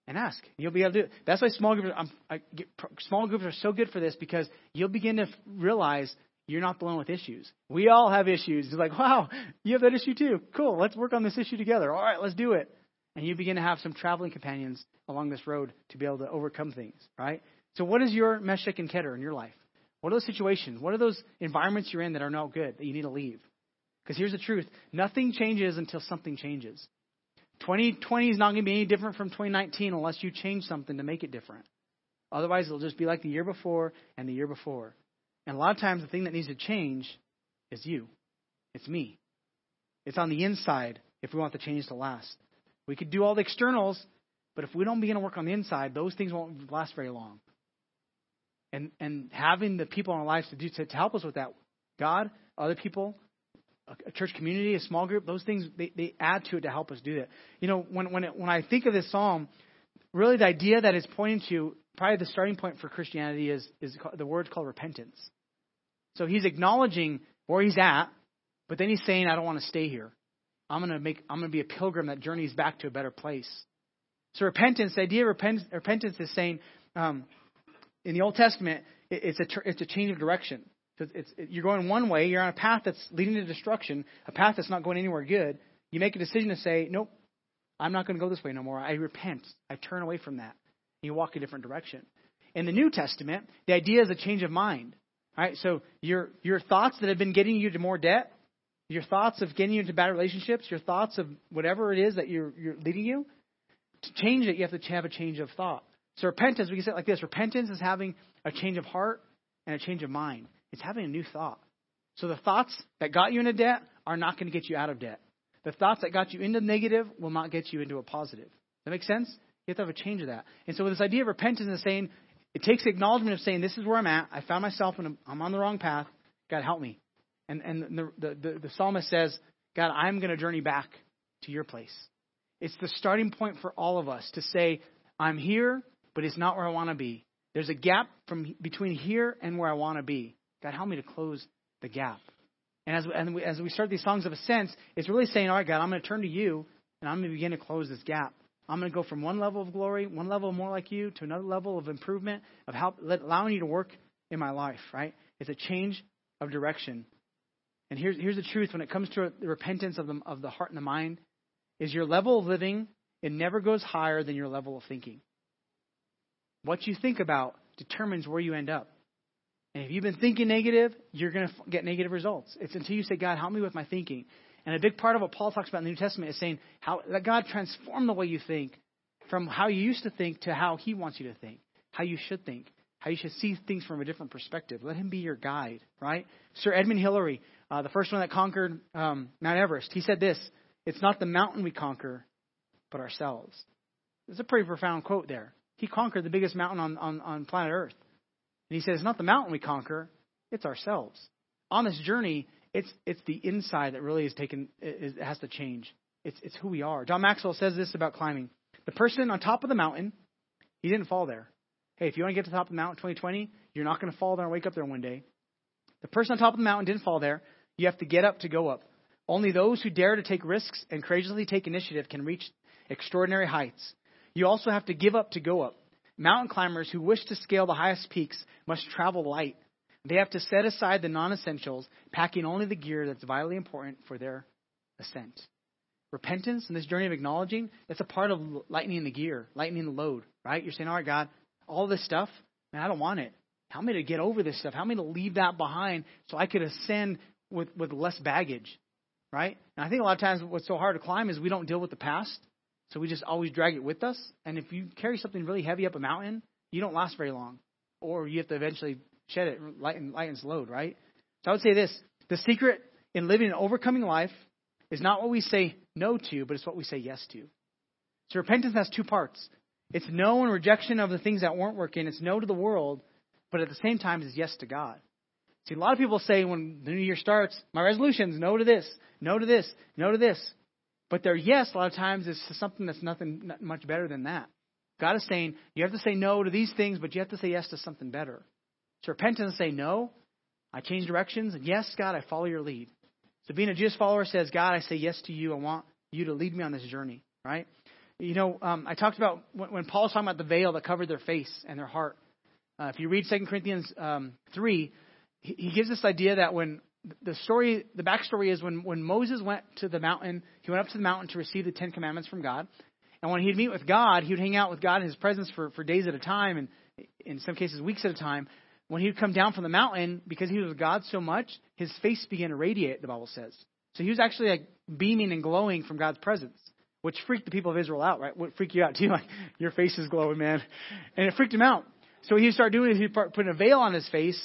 And ask. You'll be able to do it. That's why small groups, I'm, I get, small groups are so good for this, because you'll begin to realize you're not the one with issues. We all have issues. It's like, wow, you have that issue too. Cool. Let's work on this issue together. All right, let's do it. And you begin to have some traveling companions along this road to be able to overcome things, right? So what is your Meshech and Kedar in your life? What are those situations? What are those environments you're in that are not good, that you need to leave? Because here's the truth. Nothing changes until something changes. twenty twenty is not going to be any different from twenty nineteen unless you change something to make it different. Otherwise, it'll just be like the year before and the year before. And a lot of times, the thing that needs to change is you. It's me. It's on the inside if we want the change to last. We could do all the externals, but if we don't begin to work on the inside, those things won't last very long. and and having the people in our lives to do to, to help us with that. God, other people, a church community, a small group, those things, they, they add to it to help us do that. You know, when when it, when I think of this psalm, really the idea that it's pointing to, probably the starting point for Christianity is is the word called repentance. So he's acknowledging where he's at, but then he's saying, I don't want to stay here. I'm gonna make I'm gonna be a pilgrim that journeys back to a better place. So repentance, the idea of repentance, repentance is saying, um, in the Old Testament, it, it's a tr- it's a change of direction. So it's, it, you're going one way, you're on a path that's leading to destruction, a path that's not going anywhere good. You make a decision to say, nope, I'm not going to go this way no more. I repent. I turn away from that. And you walk a different direction. In the New Testament, the idea is a change of mind. All right, so your your thoughts that have been getting you to more debt, your thoughts of getting you into bad relationships, your thoughts of whatever it is that you're, you're leading you, to change it, you have to have a change of thought. So repentance, we can say it like this. Repentance is having a change of heart and a change of mind. It's having a new thought. So the thoughts that got you into debt are not going to get you out of debt. The thoughts that got you into negative will not get you into a positive. That makes sense? You have to have a change of that. And so this idea of repentance is saying, it takes acknowledgement of saying, this is where I'm at. I found myself and I'm on the wrong path. God, help me. And and the, the, the, the psalmist says, God, I'm going to journey back to your place. It's the starting point for all of us to say, I'm here, but it's not where I want to be. There's a gap from between here and where I want to be. God, help me to close the gap. And as we, and we, as we start these songs of ascent, it's really saying, all right, God, I'm going to turn to you and I'm going to begin to close this gap. I'm going to go from one level of glory, one level more like you, to another level of improvement, of help, let, allowing you to work in my life, right? It's a change of direction. And here's here's the truth when it comes to the repentance of the, of the heart and the mind, is your level of living, it never goes higher than your level of thinking. What you think about determines where you end up. And if you've been thinking negative, you're going to get negative results. It's until you say, God, help me with my thinking. And a big part of what Paul talks about in the New Testament is saying, how let God transform the way you think from how you used to think to how he wants you to think, how you should think, how you should see things from a different perspective. Let him be your guide, right? Sir Edmund Hillary, uh, the first one that conquered um, Mount Everest, he said this, it's not the mountain we conquer, but ourselves. It's a pretty profound quote there. He conquered the biggest mountain on, on, on planet Earth. And he says, it's not the mountain we conquer, it's ourselves. On this journey, it's it's the inside that really is taken, it, it has to change. It's it's who we are. John Maxwell says this about climbing. The person on top of the mountain, he didn't fall there. Hey, if you want to get to the top of the mountain in twenty twenty, you're not going to fall there and wake up there one day. The person on top of the mountain didn't fall there. You have to get up to go up. Only those who dare to take risks and courageously take initiative can reach extraordinary heights. You also have to give up to go up. Mountain climbers who wish to scale the highest peaks must travel light. They have to set aside the non-essentials, packing only the gear that's vitally important for their ascent. Repentance and this journey of acknowledging, that's a part of lightening the gear, lightening the load, right? You're saying, all right, God, all this stuff, man, I don't want it. Help me to get over this stuff. Help me to leave that behind so I could ascend with, with less baggage, right? And I think a lot of times what's so hard to climb is we don't deal with the past. So we just always drag it with us. And if you carry something really heavy up a mountain, you don't last very long. Or you have to eventually shed it, lighten, lightens load, right? So I would say this. The secret in living an overcoming life is not what we say no to, but it's what we say yes to. So repentance has two parts. It's no and rejection of the things that weren't working. It's no to the world, but at the same time, it's yes to God. See, a lot of people say when the new year starts, my resolution's no to this, no to this, no to this. But their yes, a lot of times, is something that's nothing not much better than that. God is saying, you have to say no to these things, but you have to say yes to something better. So repentance and say, no, I change directions. And yes, God, I follow your lead. So being a Jesus follower says, God, I say yes to you. I want you to lead me on this journey, right? You know, um, I talked about when, when Paul was talking about the veil that covered their face and their heart. Uh, if you read Second Corinthians um, three, he, he gives this idea that when The story, the backstory is when, when Moses went to the mountain, he went up to the mountain to receive the Ten Commandments from God. And when he'd meet with God, he would hang out with God in his presence for, for days at a time, and in some cases weeks at a time. When he would come down from the mountain, because he was with God so much, his face began to radiate, the Bible says. So he was actually like beaming and glowing from God's presence, which freaked the people of Israel out, right? What freaked you out too? Like, your face is glowing, man. And it freaked him out. So what he started doing is he put a veil on his face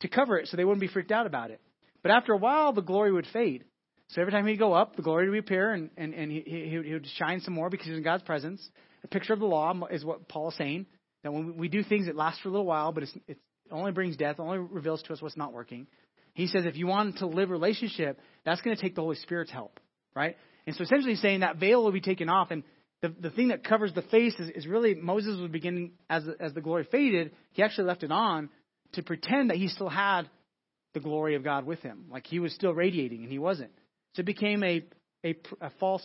to cover it so they wouldn't be freaked out about it. But after a while, the glory would fade. So every time he'd go up, the glory would appear, and, and, and he, he, he would shine some more because he was in God's presence. A picture of the law is what Paul is saying, that when we do things, it lasts for a little while, but it's, it's, It only brings death. It only reveals to us what's not working. He says if you want to live relationship, that's going to take the Holy Spirit's help, right? And so essentially he's saying that veil will be taken off. And the, the thing that covers the face is, is really Moses was beginning, as, as the glory faded, he actually left it on to pretend that he still had the glory of God with him. Like he was still radiating and he wasn't. So it became a a, a false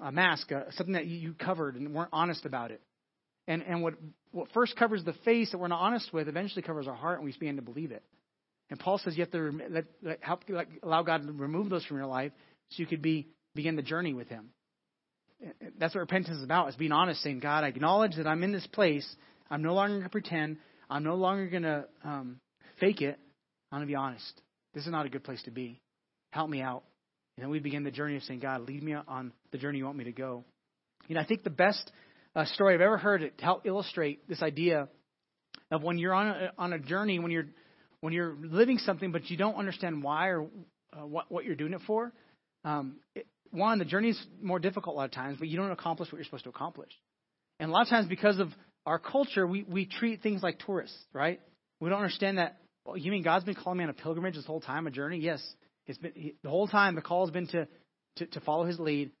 a mask, a, something that you covered and weren't honest about it. And and what what first covers the face that we're not honest with eventually covers our heart, and we begin to believe it. And Paul says you have to let, let, help let, allow God to remove those from your life so you could be begin the journey with him. That's what repentance is about, is being honest, saying, God, I acknowledge that I'm in this place. I'm no longer going to pretend. I'm no longer going to um, fake it. I'm going to be honest. This is not a good place to be. Help me out. And then we begin the journey of saying, God, lead me on the journey you want me to go. You know, I think the best uh, story I've ever heard to help illustrate this idea of when you're on a, on a journey, when you're when you're living something, but you don't understand why or uh, what, what you're doing it for. Um, it, one, the journey is more difficult a lot of times, but you don't accomplish what you're supposed to accomplish. And a lot of times because of our culture, we, we treat things like tourists, right? We don't understand that. Well, you mean God's been calling me on a pilgrimage this whole time, a journey? Yes. It's been the whole time the call has been to, to, to follow his lead,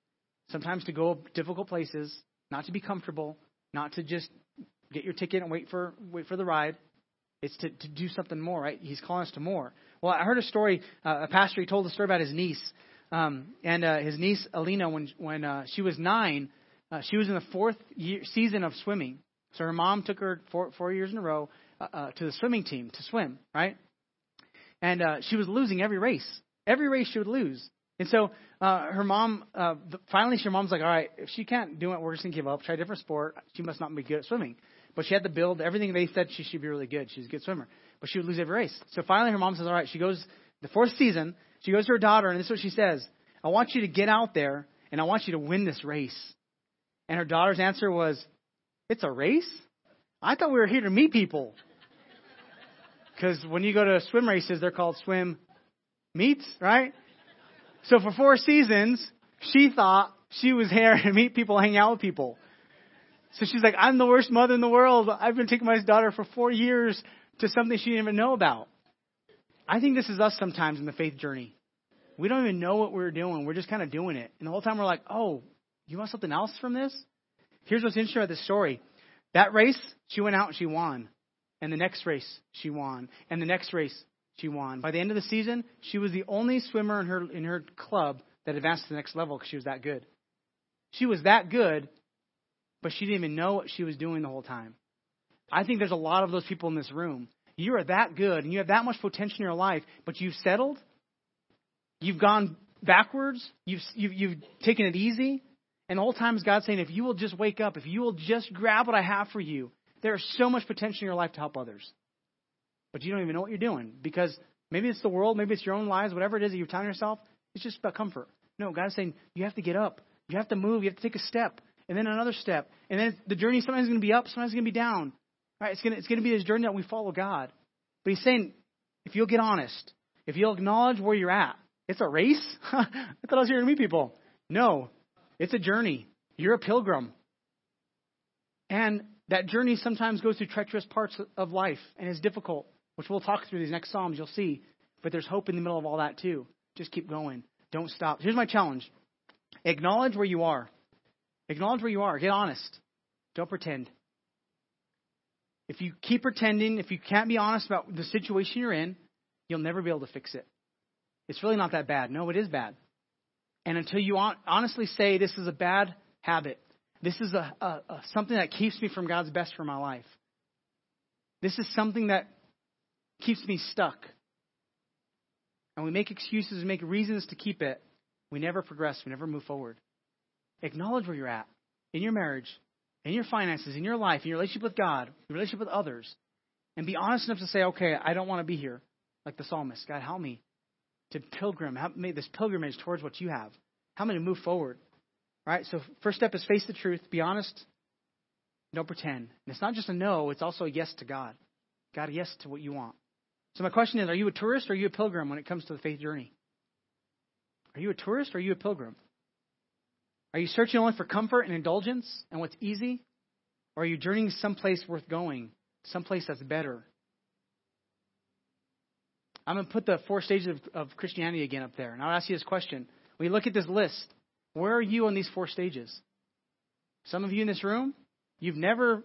sometimes to go difficult places, not to be comfortable, not to just get your ticket and wait for wait for the ride. It's to, to do something more, right? He's calling us to more. Well, I heard a story, uh, a pastor, he told a story about his niece. Um, and uh, his niece, Alina, when when uh, she was nine, uh, she was in the fourth year, season of swimming. So her mom took her four, four years in a row uh, uh, to the swimming team to swim, right? And uh, she was losing every race. Every race she would lose. And so uh, her mom, uh, finally her mom's like, all right, if she can't do it, we're just going to give up, try a different sport. She must not be good at swimming. But she had the build. Everything they said she should be really good. She's a good swimmer. But she would lose every race. So finally her mom says, all right, she goes the fourth season. She goes to her daughter, and this is what she says. I want you to get out there, and I want you to win this race. And her daughter's answer was, it's a race? I thought we were here to meet people. Because when you go to swim races, they're called swim meets, right? So for four seasons, she thought she was here to meet people, hang out with people. So she's like, I'm the worst mother in the world. I've been taking my daughter for four years to something she didn't even know about. I think this is us sometimes in the faith journey. We don't even know what we're doing. We're just kind of doing it. And the whole time we're like, oh, you want something else from this? Here's what's interesting about this story. That race, she went out and she won. And the next race, she won. And the next race, she won. By the end of the season, she was the only swimmer in her in her club that advanced to the next level because she was that good. She was that good, but she didn't even know what she was doing the whole time. I think there's a lot of those people in this room. You are that good and you have that much potential in your life, but you've settled. You've gone backwards. You've, you've, you've taken it easy. And the whole time is God saying, if you will just wake up, if you will just grab what I have for you, there is so much potential in your life to help others. But you don't even know what you're doing because maybe it's the world, maybe it's your own lives, whatever it is that you're telling yourself, it's just about comfort. No, God is saying you have to get up. You have to move. You have to take a step and then another step. And then the journey sometimes is going to be up, sometimes it's going to be down. Right, it's going, to, it's going to be this journey that we follow God. But he's saying, if you'll get honest, if you'll acknowledge where you're at, it's a race? I thought I was here to meet people. No, it's a journey. You're a pilgrim. And that journey sometimes goes through treacherous parts of life and is difficult, which we'll talk through these next Psalms, you'll see. But there's hope in the middle of all that too. Just keep going. Don't stop. Here's my challenge. Acknowledge where you are. Acknowledge where you are. Get honest. Don't pretend. If you keep pretending, if you can't be honest about the situation you're in, you'll never be able to fix it. It's really not that bad. No, it is bad. And until you on, honestly say, this is a bad habit, this is a, a, a something that keeps me from God's best for my life, this is something that keeps me stuck, and we make excuses, we make reasons to keep it, we never progress, we never move forward. Acknowledge where you're at in your marriage, in your finances, in your life, in your relationship with God, your relationship with others, and be honest enough to say, okay, I don't want to be here like the psalmist. God, help me to pilgrim, help me this pilgrimage towards what you have. Help me to move forward, right? So first step is face the truth. Be honest. Don't pretend. And it's not just a no, it's also a yes to God. God, a yes to what you want. So my question is, are you a tourist or are you a pilgrim when it comes to the faith journey? Are you a tourist or are you a pilgrim? Are you searching only for comfort and indulgence and what's easy? Or are you journeying someplace worth going, someplace that's better, I'm going to put the four stages of, of Christianity again up there. And I'll ask you this question. When you look at this list, where are you on these four stages? Some of you in this room, you've never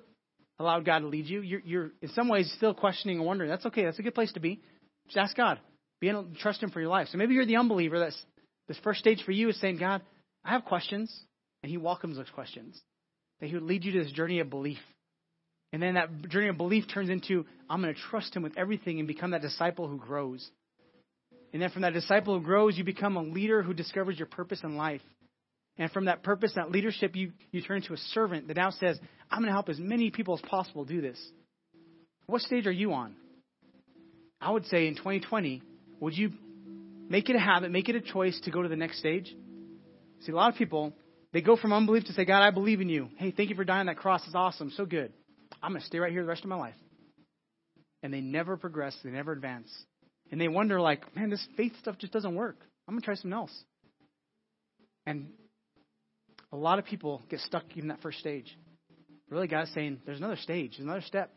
allowed God to lead you. You're, you're in some ways still questioning and wondering. That's okay. That's a good place to be. Just ask God. Be able to trust him for your life. So maybe you're the unbeliever. That's this first stage for you is saying, God, I have questions. And he welcomes those questions. That he would lead you to this journey of belief. And then that journey of belief turns into, I'm going to trust him with everything and become that disciple who grows. And then from that disciple who grows, you become a leader who discovers your purpose in life. And from that purpose, that leadership, you, you turn into a servant that now says, I'm going to help as many people as possible do this. What stage are you on? I would say in twenty twenty, would you make it a habit, make it a choice to go to the next stage? See, a lot of people, they go from unbelief to say, God, I believe in you. Hey, thank you for dying on that cross. It's awesome. So good. I'm going to stay right here the rest of my life. And they never progress. They never advance. And they wonder like, man, this faith stuff just doesn't work. I'm going to try something else. And a lot of people get stuck even that first stage. Really, God's saying, there's another stage. There's another step.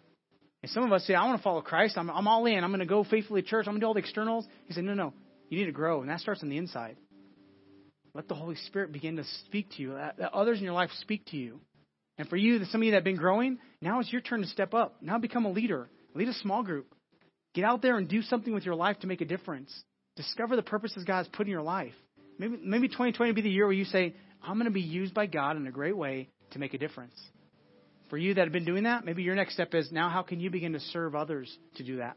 And some of us say, I want to follow Christ. I'm, I'm all in. I'm going to go faithfully to church. I'm going to do all the externals. He said, no, no, you need to grow. And that starts on the inside. Let the Holy Spirit begin to speak to you. Let others in your life speak to you. And for you, some of you that have been growing, now it's your turn to step up. Now become a leader. Lead a small group. Get out there and do something with your life to make a difference. Discover the purposes God has put in your life. Maybe maybe twenty twenty will be the year where you say, I'm going to be used by God in a great way to make a difference. For you that have been doing that, maybe your next step is now how can you begin to serve others to do that?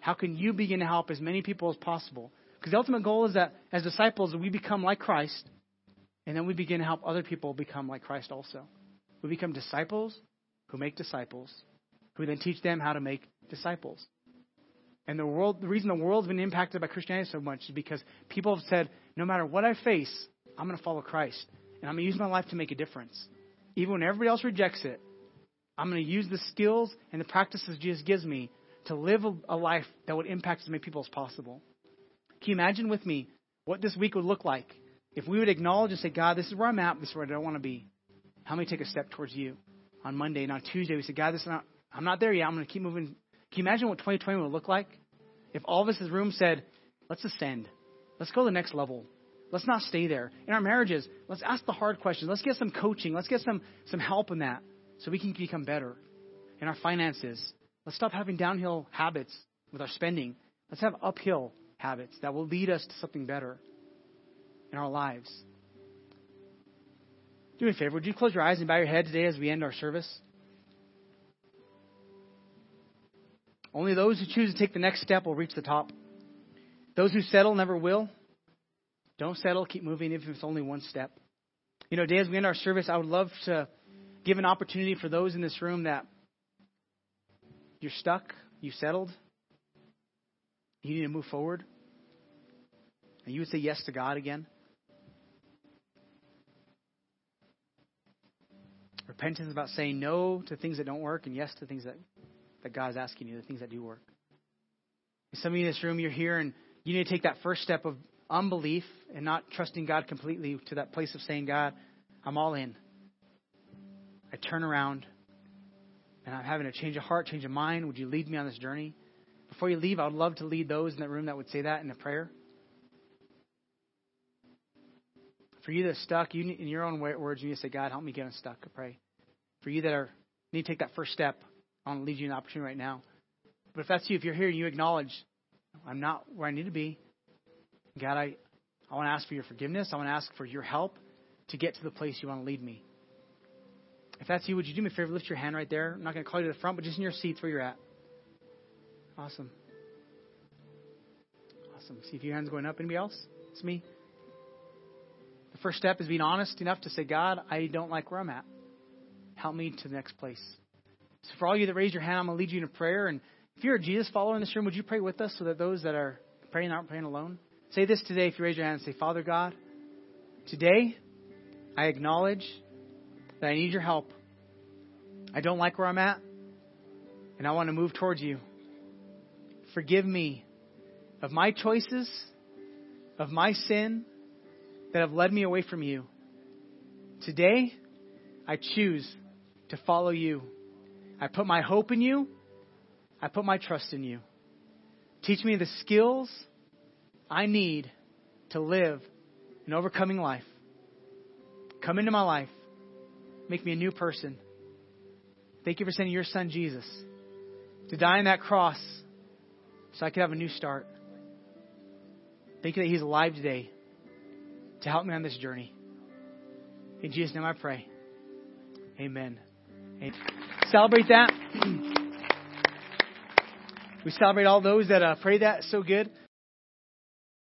How can you begin to help as many people as possible? Because the ultimate goal is that as disciples, we become like Christ, and then we begin to help other people become like Christ also. We become disciples who make disciples, who then teach them how to make disciples. And the world, the reason the world's been impacted by Christianity so much is because people have said, no matter what I face, I'm going to follow Christ, and I'm going to use my life to make a difference. Even when everybody else rejects it, I'm going to use the skills and the practices Jesus gives me to live a life that would impact as many people as possible. Can you imagine with me what this week would look like if we would acknowledge and say, God, this is where I'm at, this is where I don't want to be. How many take a step towards you on Monday? And on Tuesday, we say, God, this is not, I'm not there yet. I'm going to keep moving. Can you imagine what twenty twenty would look like if all of us in the room said, let's ascend. Let's go to the next level. Let's not stay there. In our marriages, let's ask the hard questions. Let's get some coaching. Let's get some, some help in that so we can become better. In our finances, let's stop having downhill habits with our spending. Let's have uphill habits that will lead us to something better in our lives. Do me a favor. Would you close your eyes and bow your head today as we end our service? Only those who choose to take the next step will reach the top. Those who settle never will. Don't settle. Keep moving if it's only one step. You know, today as we end our service, I would love to give an opportunity for those in this room that you're stuck, you settled, you need to move forward, and you would say yes to God again. Repentance is about saying no to things that don't work and yes to things that, that God is asking you, the things that do work. And some of you in this room, you're here and you need to take that first step of unbelief and not trusting God completely to that place of saying, God, I'm all in. I turn around and I'm having a change of heart, change of mind. Would you lead me on this journey? Before you leave, I would love to lead those in that room that would say that in a prayer. For you that's stuck, you in your own words, you need to say, God, help me get unstuck, I pray. For you that are need to take that first step, I want to lead you an opportunity right now. But if that's you, if you're here and you acknowledge, I'm not where I need to be, God, I, I want to ask for your forgiveness. I want to ask for your help to get to the place you want to lead me. If that's you, would you do me a favor? Lift your hand right there. I'm not going to call you to the front, but just in your seats where you're at. Awesome. Awesome. See if your hand's going up. Anybody else? It's me. The first step is being honest enough to say, God, I don't like where I'm at. Help me to the next place. So for all you that raise your hand, I'm going to lead you in a prayer. And if you're a Jesus follower in this room, would you pray with us so that those that are praying aren't praying alone? Say this today if you raise your hand and say, Father God, today I acknowledge that I need your help. I don't like where I'm at, and I want to move towards you. Forgive me of my choices, of my sin, that have led me away from you. Today, I choose to follow you. I put my hope in you. I put my trust in you. Teach me the skills I need to live an overcoming life. Come into my life. Make me a new person. Thank you for sending your son, Jesus, to die on that cross so I could have a new start. Thank you that he's alive today to help me on this journey. In Jesus' name I pray. Amen. Amen. Celebrate that. We celebrate all those that uh, pray that so good.